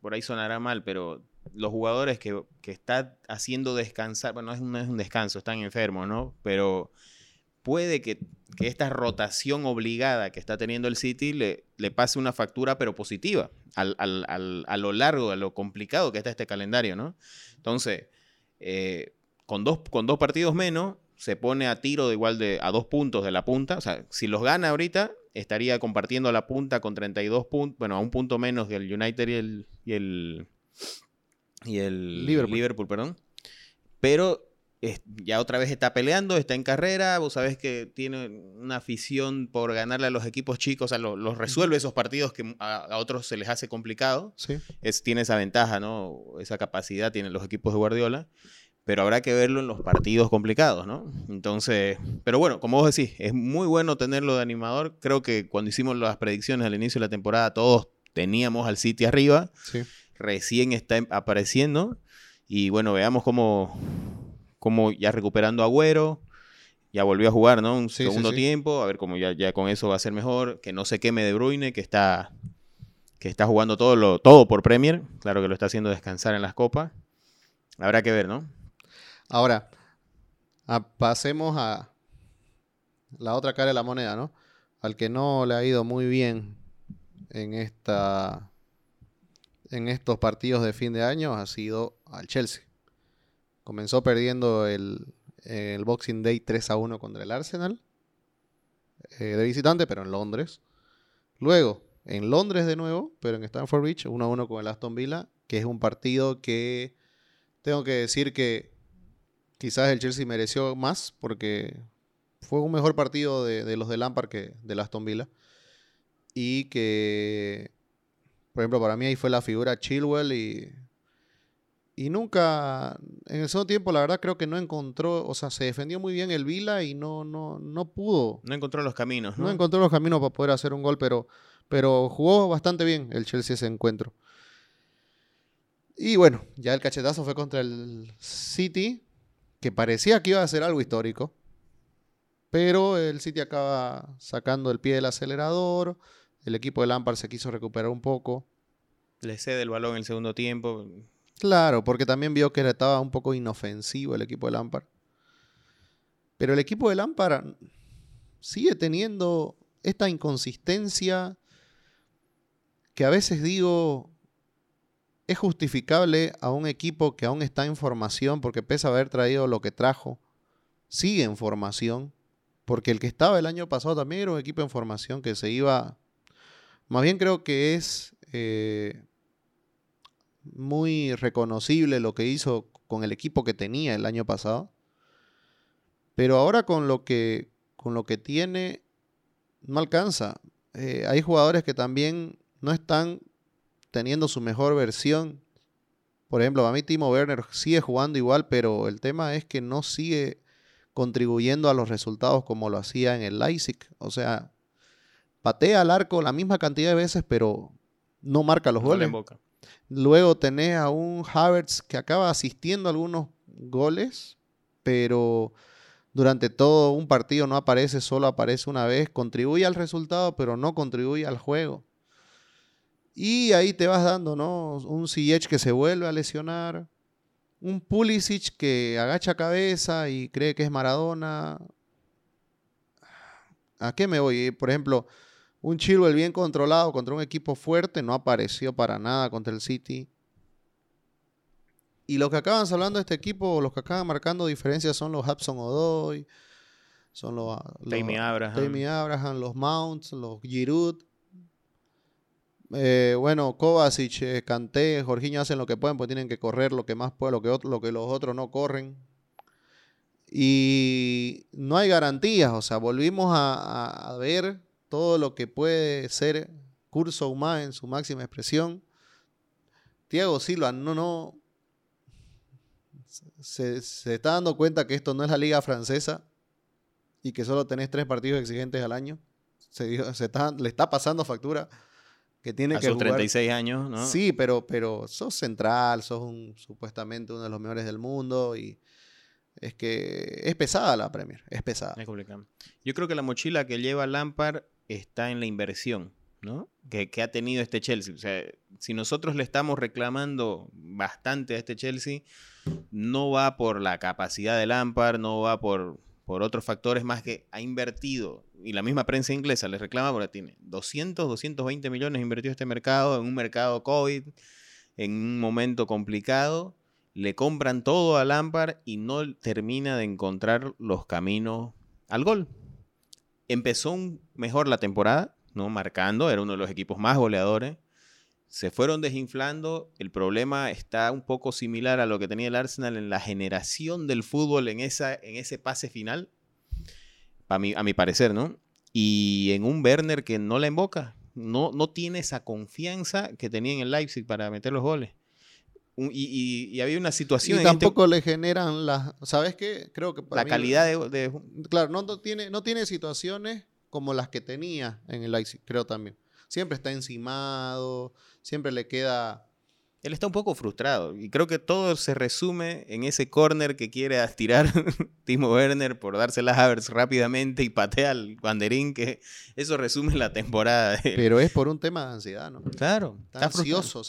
por ahí sonará mal, pero los jugadores que está haciendo descansar, bueno, no es un descanso, están enfermos, ¿no? Pero puede que esta rotación obligada que está teniendo el City le pase una factura, pero positiva, a lo largo, a lo complicado que está este calendario, ¿no? Entonces, con dos partidos menos, se pone a tiro de igual a 2 puntos de la punta. O sea, si los gana ahorita, estaría compartiendo la punta con 32 puntos, bueno, a 1 punto menos del United y el Liverpool, perdón. Pero ya otra vez está peleando, está en carrera. Vos sabés que tiene una afición por ganarle a los equipos chicos. O sea, los resuelve esos partidos que a otros se les hace complicado. Sí. Tiene esa ventaja, ¿no? Esa capacidad tienen los equipos de Guardiola. Pero habrá que verlo en los partidos complicados, ¿no? Entonces, pero bueno, como vos decís, es muy bueno tenerlo de animador. Creo que cuando hicimos las predicciones al inicio de la temporada, todos teníamos al City arriba. Sí. Recién está apareciendo. Y bueno, veamos cómo ya recuperando a Agüero, ya volvió a jugar, ¿no? Un segundo tiempo. A ver cómo ya con eso va a ser mejor. Que no se queme De Bruyne, que está jugando todo por Premier. Claro que lo está haciendo descansar en las copas. Habrá que ver, ¿no? Ahora, pasemos a la otra cara de la moneda, ¿no? Al que no le ha ido muy bien en estos partidos de fin de año ha sido al Chelsea. Comenzó perdiendo el Boxing Day 3-1 contra el Arsenal, de visitante, pero en Londres. Luego, en Londres de nuevo, pero en Stamford Bridge, 1-1 con el Aston Villa, que es un partido que tengo que decir que quizás el Chelsea mereció más porque fue un mejor partido de los de Lampard que del Aston Villa. Y que, por ejemplo, para mí ahí fue la figura Chilwell y nunca, en el segundo tiempo, la verdad creo que no encontró, o sea, se defendió muy bien el Villa y no pudo. No encontró los caminos, ¿no? No encontró los caminos para poder hacer un gol, pero jugó bastante bien el Chelsea ese encuentro. Y bueno, ya el cachetazo fue contra el City, que parecía que iba a ser algo histórico, pero el City acaba sacando el pie del acelerador, el equipo de Lampard se quiso recuperar un poco. Le cede el balón en el segundo tiempo. Claro, porque también vio que estaba un poco inofensivo el equipo de Lampard. Pero el equipo de Lampard sigue teniendo esta inconsistencia que a veces digo, ¿es justificable a un equipo que aún está en formación porque pese a haber traído lo que trajo, sigue en formación? Porque el que estaba el año pasado también era un equipo en formación que se iba. Más bien creo que es muy reconocible lo que hizo con el equipo que tenía el año pasado. Pero ahora con lo que tiene no alcanza. Hay jugadores que también no están teniendo su mejor versión. Por ejemplo, a mí Timo Werner sigue jugando igual, pero el tema es que no sigue contribuyendo a los resultados como lo hacía en el Leipzig. O sea, patea al arco la misma cantidad de veces, pero no marca los goles. Luego tenés a un Havertz que acaba asistiendo a algunos goles, pero durante todo un partido no aparece, solo aparece una vez. Contribuye al resultado, pero no contribuye al juego. Y ahí te vas dando, ¿no? Un Ziyech que se vuelve a lesionar. Un Pulisic que agacha cabeza y cree que es Maradona. ¿A qué me voy? Por ejemplo, un Chilwell bien controlado contra un equipo fuerte no apareció para nada contra el City. Y los que acaban hablando de este equipo, los que acaban marcando diferencias son los Hudson-Odoi, son los Tammy Abraham, los Mount, los Giroud. Bueno, Kovacic, Kanté, Jorginho hacen lo que pueden, pues tienen que correr lo que más pueden, lo que los otros no corren. Y no hay garantías, o sea, volvimos a ver todo lo que puede ser Curso Humá en su máxima expresión. Thiago Silva no se está dando cuenta que esto no es la liga francesa y que solo tenés 3 partidos exigentes al año. Le está pasando factura que tiene que jugar. A sus 36 años, ¿no? Sí, pero sos central, sos supuestamente uno de los mejores del mundo y es que es pesada la Premier, es pesada. Es complicado. Yo creo que la mochila que lleva Lampard está en la inversión, ¿no? Que ha tenido este Chelsea. O sea, si nosotros le estamos reclamando bastante a este Chelsea, no va por la capacidad de Lampard, no va por otros factores más que ha invertido. Y la misma prensa inglesa les reclama porque tiene 200, 220 millones invertido este mercado, en un mercado COVID, en un momento complicado. Le compran todo a Lampard y no termina de encontrar los caminos al gol. Empezó mejor la temporada, ¿no? Marcando, era uno de los equipos más goleadores. Se fueron desinflando. El problema está un poco similar a lo que tenía el Arsenal en la generación del fútbol en ese pase final, a mi parecer, ¿no? Y en un Werner que no la invoca. No tiene esa confianza que tenía en el Leipzig para meter los goles. Y había una situación... Y tampoco le generan las... ¿Sabes qué? Creo que para la mí, calidad de... Claro, no tiene situaciones como las que tenía en el Leipzig, creo también. Siempre está encimado, siempre le queda... Él está un poco frustrado y creo que todo se resume en ese córner que quiere tirar Timo Werner por dárselas a Havertz rápidamente y patea al banderín, que eso resume la temporada de él. Pero es por un tema de ansiedad, ¿no? Claro. Está ansioso,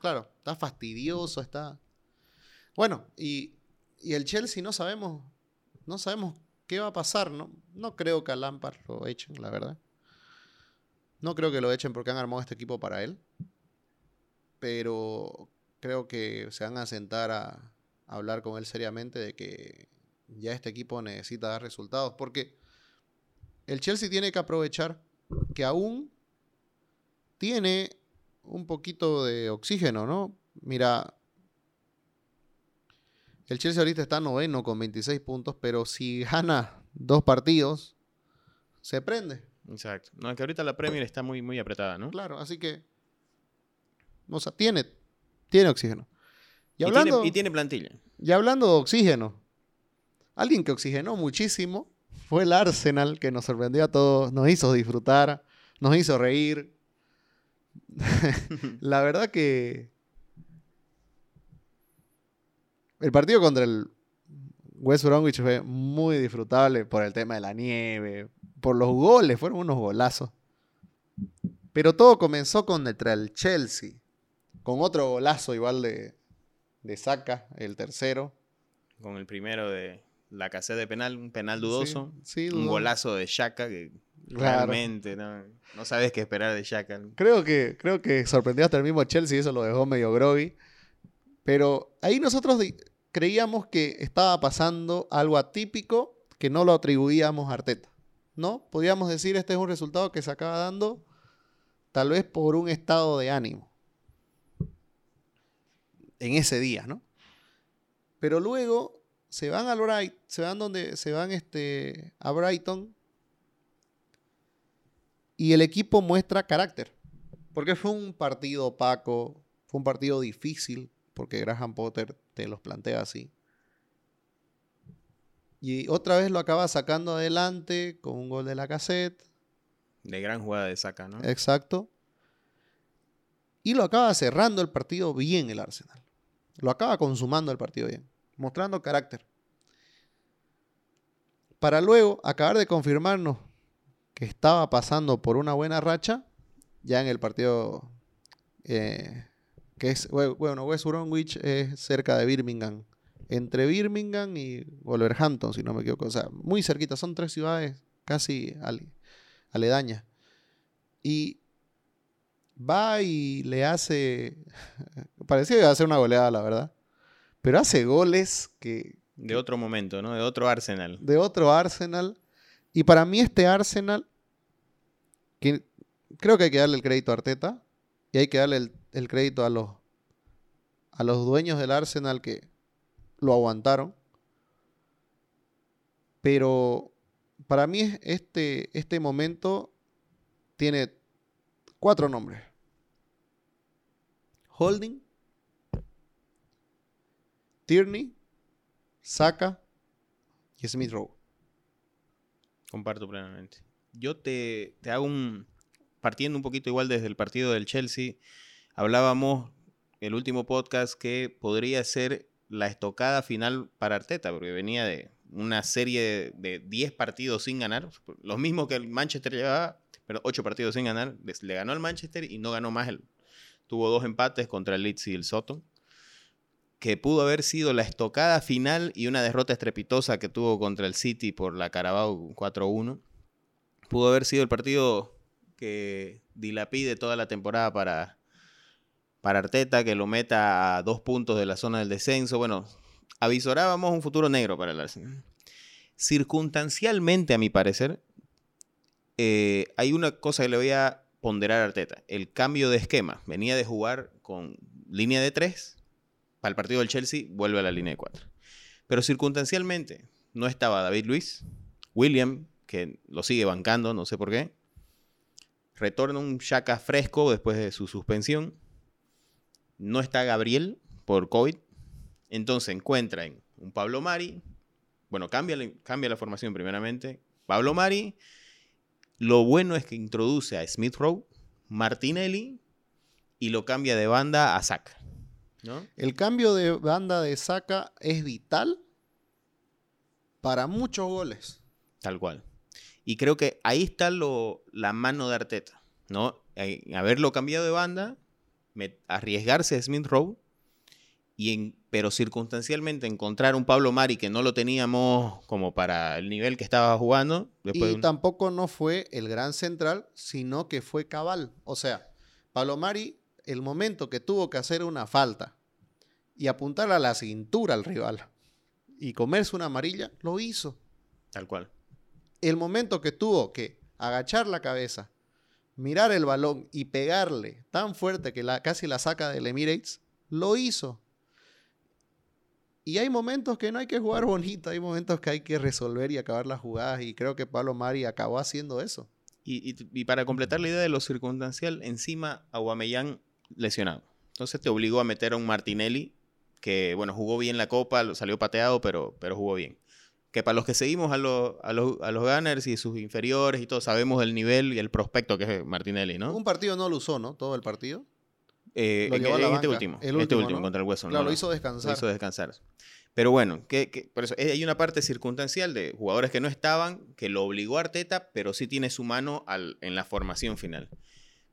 claro, está fastidioso, está... Bueno, y el Chelsea no sabemos qué va a pasar, ¿no? No creo que a Lampard lo echen, la verdad. No creo que lo echen porque han armado este equipo para él. Pero creo que se van a sentar a hablar con él seriamente de que ya este equipo necesita dar resultados. Porque el Chelsea tiene que aprovechar que aún tiene un poquito de oxígeno, ¿no? Mira, el Chelsea ahorita está noveno con 26 puntos, pero si gana 2 partidos, se prende. Exacto. No, es que ahorita la Premier está muy, muy apretada, ¿no? Claro, así que... O sea, tiene oxígeno. Y tiene plantilla. Y hablando de oxígeno, alguien que oxigenó muchísimo fue el Arsenal, que nos sorprendió a todos, nos hizo disfrutar, nos hizo reír. La verdad que... El partido contra el West Bromwich fue muy disfrutable por el tema de la nieve, por los goles, fueron unos golazos. Pero todo comenzó contra el Chelsea, con otro golazo igual de Saka, el tercero. Con el primero de la caseta de penal, un penal dudoso, sí, un golazo de Xhaka que realmente no sabes qué esperar de Xhaka. Creo que sorprendió hasta el mismo Chelsea, eso lo dejó medio groggy. Pero ahí nosotros creíamos que estaba pasando algo atípico que no lo atribuíamos a Arteta, ¿no? Podíamos decir, este es un resultado que se acaba dando tal vez por un estado de ánimo en ese día, ¿no? Pero luego se van al Brighton, a Brighton y el equipo muestra carácter, porque fue un partido opaco, fue un partido difícil, porque Graham Potter te los plantea así. Y otra vez lo acaba sacando adelante con un gol de Lacazette. De gran jugada de Saka, ¿no? Exacto. Y lo acaba cerrando el partido bien el Arsenal. Lo acaba consumando el partido bien. Mostrando carácter. Para luego acabar de confirmarnos que estaba pasando por una buena racha. Ya en el partido... que es, bueno, West Bromwich es cerca de Birmingham. Entre Birmingham y Wolverhampton, si no me equivoco. O sea, muy cerquita. Son 3 ciudades casi aledañas. Y va y le hace... Parecía que iba a hacer una goleada, la verdad. Pero hace goles que... De otro momento, ¿no? De otro Arsenal. De otro Arsenal. Y para mí este Arsenal... Que creo que hay que darle el crédito a Arteta. Y hay que darle el crédito a los dueños del Arsenal que lo aguantaron. Pero para mí este momento tiene 4 nombres. Holding, Tierney, Saka y Smith Rowe. Comparto plenamente. Yo te hago un... Partiendo un poquito igual desde el partido del Chelsea, hablábamos el último podcast que podría ser la estocada final para Arteta, porque venía de una serie de 10 partidos sin ganar, los mismos que el Manchester llevaba, pero 8 partidos sin ganar. Le ganó al Manchester y no ganó más. Tuvo 2 empates contra el Leeds y el Southampton, que pudo haber sido la estocada final, y una derrota estrepitosa que tuvo contra el City por la Carabao 4-1. Pudo haber sido el partido que dilapide toda la temporada para Arteta, que lo meta a 2 puntos de la zona del descenso. Bueno, avisorábamos un futuro negro para el Arsenal. Circunstancialmente, a mi parecer, hay una cosa que le voy a ponderar a Arteta: el cambio de esquema. Venía de jugar con línea de 3, para el partido del Chelsea vuelve a la línea de 4. Pero circunstancialmente no estaba David Luiz, William, que lo sigue bancando, no sé por qué. Retorna un Xhaka fresco después de su suspensión. No está Gabriel por COVID. Entonces encuentran un Pablo Mari. Bueno, cambia la formación primeramente. Pablo Mari. Lo bueno es que introduce a Smith Rowe, Martinelli, y lo cambia de banda a Saka, ¿no? El cambio de banda de Saka es vital para muchos goles. Tal cual. Y creo que ahí está la mano de Arteta, ¿no? Haberlo cambiado de banda, arriesgarse a Smith Rowe, pero circunstancialmente encontrar un Pablo Mari que no lo teníamos como para el nivel que estaba jugando. Después tampoco no fue el gran central, sino que fue cabal. O sea, Pablo Mari, el momento que tuvo que hacer una falta y apuntar a la cintura al rival y comerse una amarilla, lo hizo. Tal cual. El momento que tuvo que agachar la cabeza, mirar el balón y pegarle tan fuerte que casi la saca del Emirates, lo hizo. Y hay momentos que no hay que jugar bonito, hay momentos que hay que resolver y acabar las jugadas, y creo que Pablo Mari acabó haciendo eso. Y para completar la idea de lo circunstancial, encima Aubameyang lesionado. Entonces te obligó a meter a un Martinelli que, bueno, jugó bien la Copa, salió pateado, pero jugó bien. Que para los que seguimos a los Gunners y sus inferiores y todo, sabemos el nivel y el prospecto que es Martinelli, ¿no? Un partido no lo usó, ¿no? Todo el partido. Lo llevó a la banca. Este último, ¿no? Contra el West Ham. Claro, no, lo hizo descansar. Pero bueno, por eso, hay una parte circunstancial de jugadores que no estaban, que lo obligó a Arteta, pero sí tiene su mano en la formación final.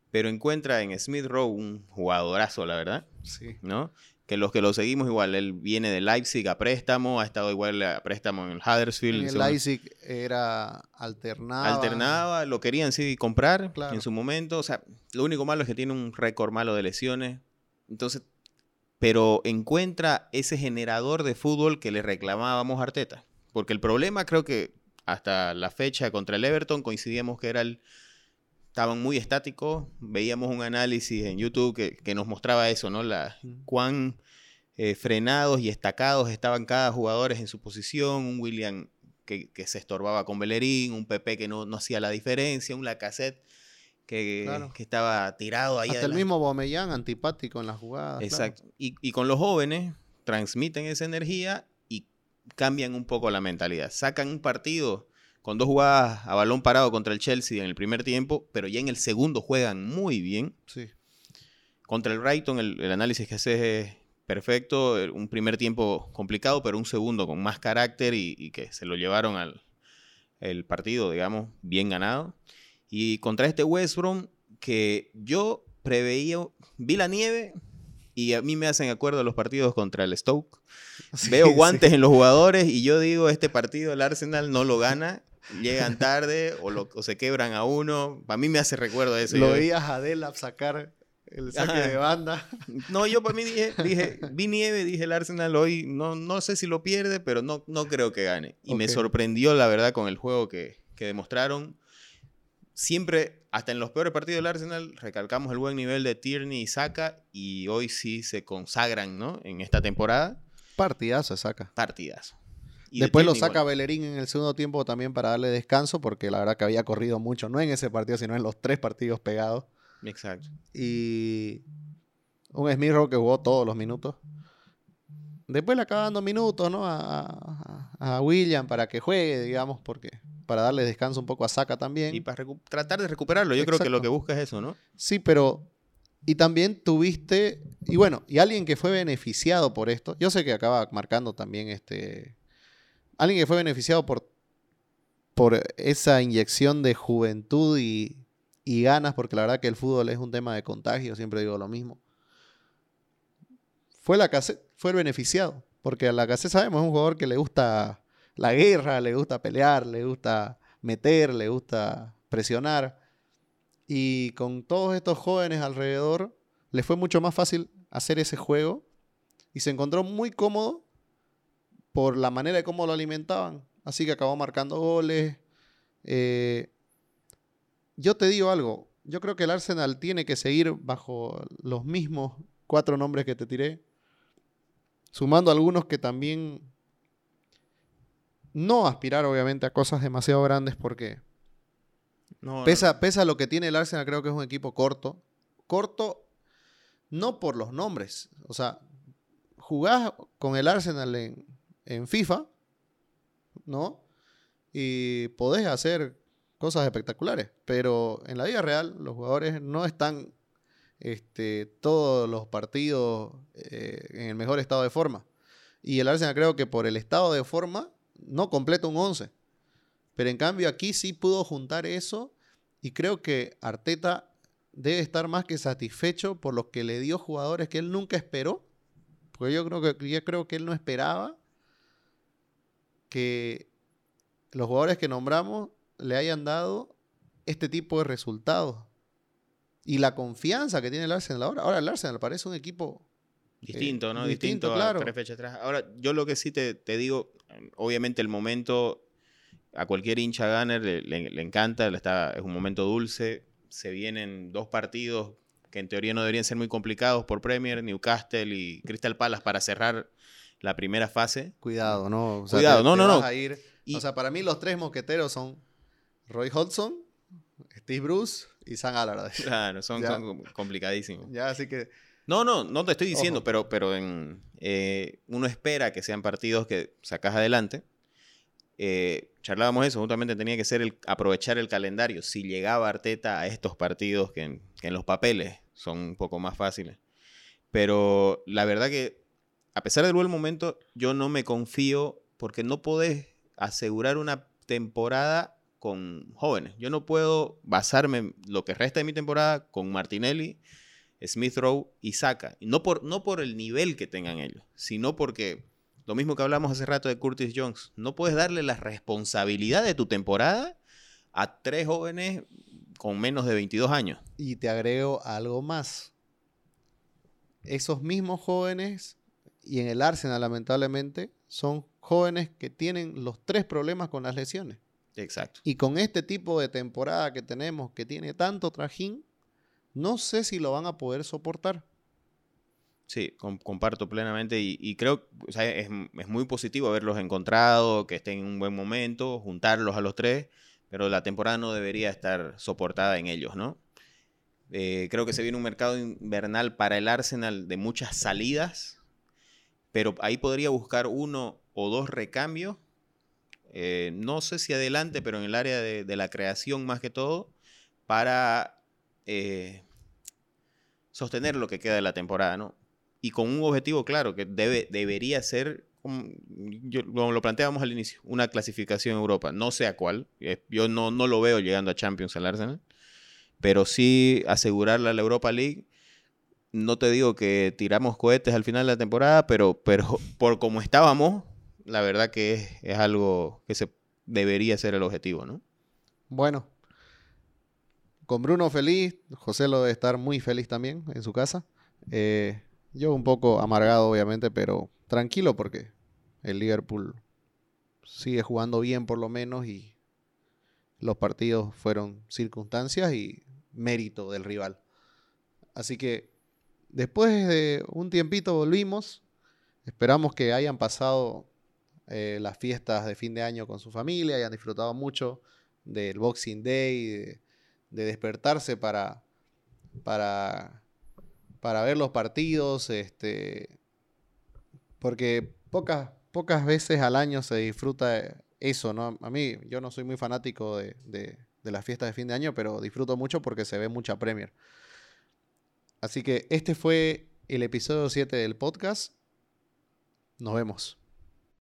Pero encuentra en Smith Rowe un jugadorazo, la verdad. Sí. ¿No? Que los que lo seguimos igual, él viene de Leipzig a préstamo, ha estado igual a préstamo en el Huddersfield. En el Leipzig alternaba, lo querían sí comprar, claro, en su momento. O sea, lo único malo es que tiene un récord malo de lesiones. Entonces, pero encuentra ese generador de fútbol que le reclamábamos a Arteta. Porque el problema, creo que hasta la fecha contra el Everton coincidíamos que era estaban muy estáticos. Veíamos un análisis en YouTube que nos mostraba eso, ¿no? Cuán frenados y estacados estaban cada jugador en su posición. Un William que se estorbaba con Bellerín, un Pepe que no hacía la diferencia, un Lacazette que estaba tirado ahí. Hasta adelante. El mismo Aubameyang, antipático en las jugadas. Exacto. Claro. Y con los jóvenes transmiten esa energía y cambian un poco la mentalidad. Sacan un partido con 2 jugadas a balón parado contra el Chelsea en el primer tiempo, pero ya en el segundo juegan muy bien. Sí. Contra el Brighton, el análisis que haces es perfecto. Un primer tiempo complicado, pero un segundo con más carácter y que se lo llevaron el partido, digamos, bien ganado. Y contra este West Brom, que yo vi la nieve, y a mí me hacen acuerdo de los partidos contra el Stoke. Sí, veo guantes en los jugadores y yo digo, este partido el Arsenal no lo gana. Llegan tarde o se quebran a uno. Para mí me hace recuerdo de eso. Lo veías a Delap sacar el saque de banda. No, yo para mí vi nieve, dije el Arsenal hoy, no sé si lo pierde, pero no creo que gane. Y me sorprendió, la verdad, con el juego que demostraron. Siempre, hasta en los peores partidos del Arsenal, recalcamos el buen nivel de Tierney y Saka, y hoy sí se consagran, ¿no? En esta temporada. Partidazo Saka. Partidazo. Y después lo saca Bellerín en el segundo tiempo también para darle descanso, porque la verdad que había corrido mucho, no en ese partido, sino en los 3 partidos pegados. Exacto. Y un Smith Rowe que jugó todos los minutos. Después le acaban dando minutos, ¿no? A William para que juegue, digamos, porque para darle descanso un poco a Saka también. Y para tratar de recuperarlo. Yo creo que lo que busca es eso, ¿no? Sí, pero... Y también tuviste... Y bueno, y alguien que fue beneficiado por esto... Yo sé que acaba marcando también este... Alguien que fue beneficiado por esa inyección de juventud y ganas, porque la verdad que el fútbol es un tema de contagio, siempre digo lo mismo. Fue el beneficiado, porque a Lacazette sabemos es un jugador que le gusta la guerra, le gusta pelear, le gusta meter, le gusta presionar. Y con todos estos jóvenes alrededor, le fue mucho más fácil hacer ese juego y se encontró muy cómodo por la manera de cómo lo alimentaban. Así que acabó marcando goles. Yo te digo algo. Yo creo que el Arsenal tiene que seguir bajo los mismos 4 nombres que te tiré, sumando algunos que también no aspirar, obviamente, a cosas demasiado grandes porque pesa lo que tiene el Arsenal. Creo que es un equipo corto. Corto no por los nombres. O sea, jugás con el Arsenal en FIFA, ¿no? Y podés hacer cosas espectaculares, pero en la vida real los jugadores no están todos los partidos en el mejor estado de forma. Y el Arsenal creo que por el estado de forma no completa un 11. Pero en cambio aquí sí pudo juntar eso y creo que Arteta debe estar más que satisfecho por lo que le dio jugadores que él nunca esperó, porque yo creo que él no esperaba que los jugadores que nombramos le hayan dado este tipo de resultados. Y la confianza que tiene el Arsenal ahora. Ahora el Arsenal parece un equipo... distinto, ¿no? Distinto, claro. A 3 fechas atrás. Ahora, yo lo que sí te digo, obviamente el momento, a cualquier hincha gunner le encanta, es un momento dulce. Se vienen 2 partidos que en teoría no deberían ser muy complicados por Premier, Newcastle y Crystal Palace para cerrar la primera fase. Cuidado, ¿no? O sea, cuidado, no. Vas a ir. Y, o sea, para mí los 3 mosqueteros son Roy Hodgson, Steve Bruce y Sam Allardyce. Claro, son complicadísimos. Ya, así que... No te estoy diciendo, ojo. pero uno espera que sean partidos que sacas adelante. Charlábamos eso, justamente tenía que ser aprovechar el calendario. Si llegaba Arteta a estos partidos que en los papeles son un poco más fáciles. Pero la verdad que a pesar del buen momento, yo no me confío porque no podés asegurar una temporada con jóvenes. Yo no puedo basarme en lo que resta de mi temporada con Martinelli, Smith Rowe y Saka. Y no por el nivel que tengan ellos, sino porque, lo mismo que hablamos hace rato de Curtis Jones, no puedes darle la responsabilidad de tu temporada a 3 jóvenes con menos de 22 años. Y te agrego algo más. Esos mismos jóvenes... Y en el Arsenal, lamentablemente, son jóvenes que tienen los 3 problemas con las lesiones. Exacto. Y con este tipo de temporada que tenemos, que tiene tanto trajín, no sé si lo van a poder soportar. Sí, comparto plenamente. Y creo que es muy positivo haberlos encontrado, que estén en un buen momento, juntarlos a los 3, pero la temporada no debería estar soportada en ellos, ¿no? Creo que se viene un mercado invernal para el Arsenal de muchas salidas, pero ahí podría buscar 1 o 2 recambios, no sé si adelante, pero en el área de la creación más que todo, para sostener lo que queda de la temporada, ¿no? Y con un objetivo claro, que debería ser, como lo planteábamos al inicio, una clasificación en Europa, no sé a cuál, yo no lo veo llegando a Champions al Arsenal, pero sí asegurarla a la Europa League. No te digo que tiramos cohetes al final de la temporada, pero por como estábamos, la verdad que es algo que debería ser el objetivo, ¿no? Bueno, con Bruno feliz, José lo debe estar muy feliz también en su casa. Yo un poco amargado, obviamente, pero tranquilo porque el Liverpool sigue jugando bien por lo menos y los partidos fueron circunstancias y mérito del rival. Así que después de un tiempito volvimos, esperamos que hayan pasado las fiestas de fin de año con su familia, hayan disfrutado mucho del Boxing Day, de despertarse para ver los partidos, Porque pocas veces al año se disfruta eso, ¿no? A mí, yo no soy muy fanático de las fiestas de fin de año, pero disfruto mucho porque se ve mucha Premier. Así que este fue el episodio 7 del podcast. Nos vemos.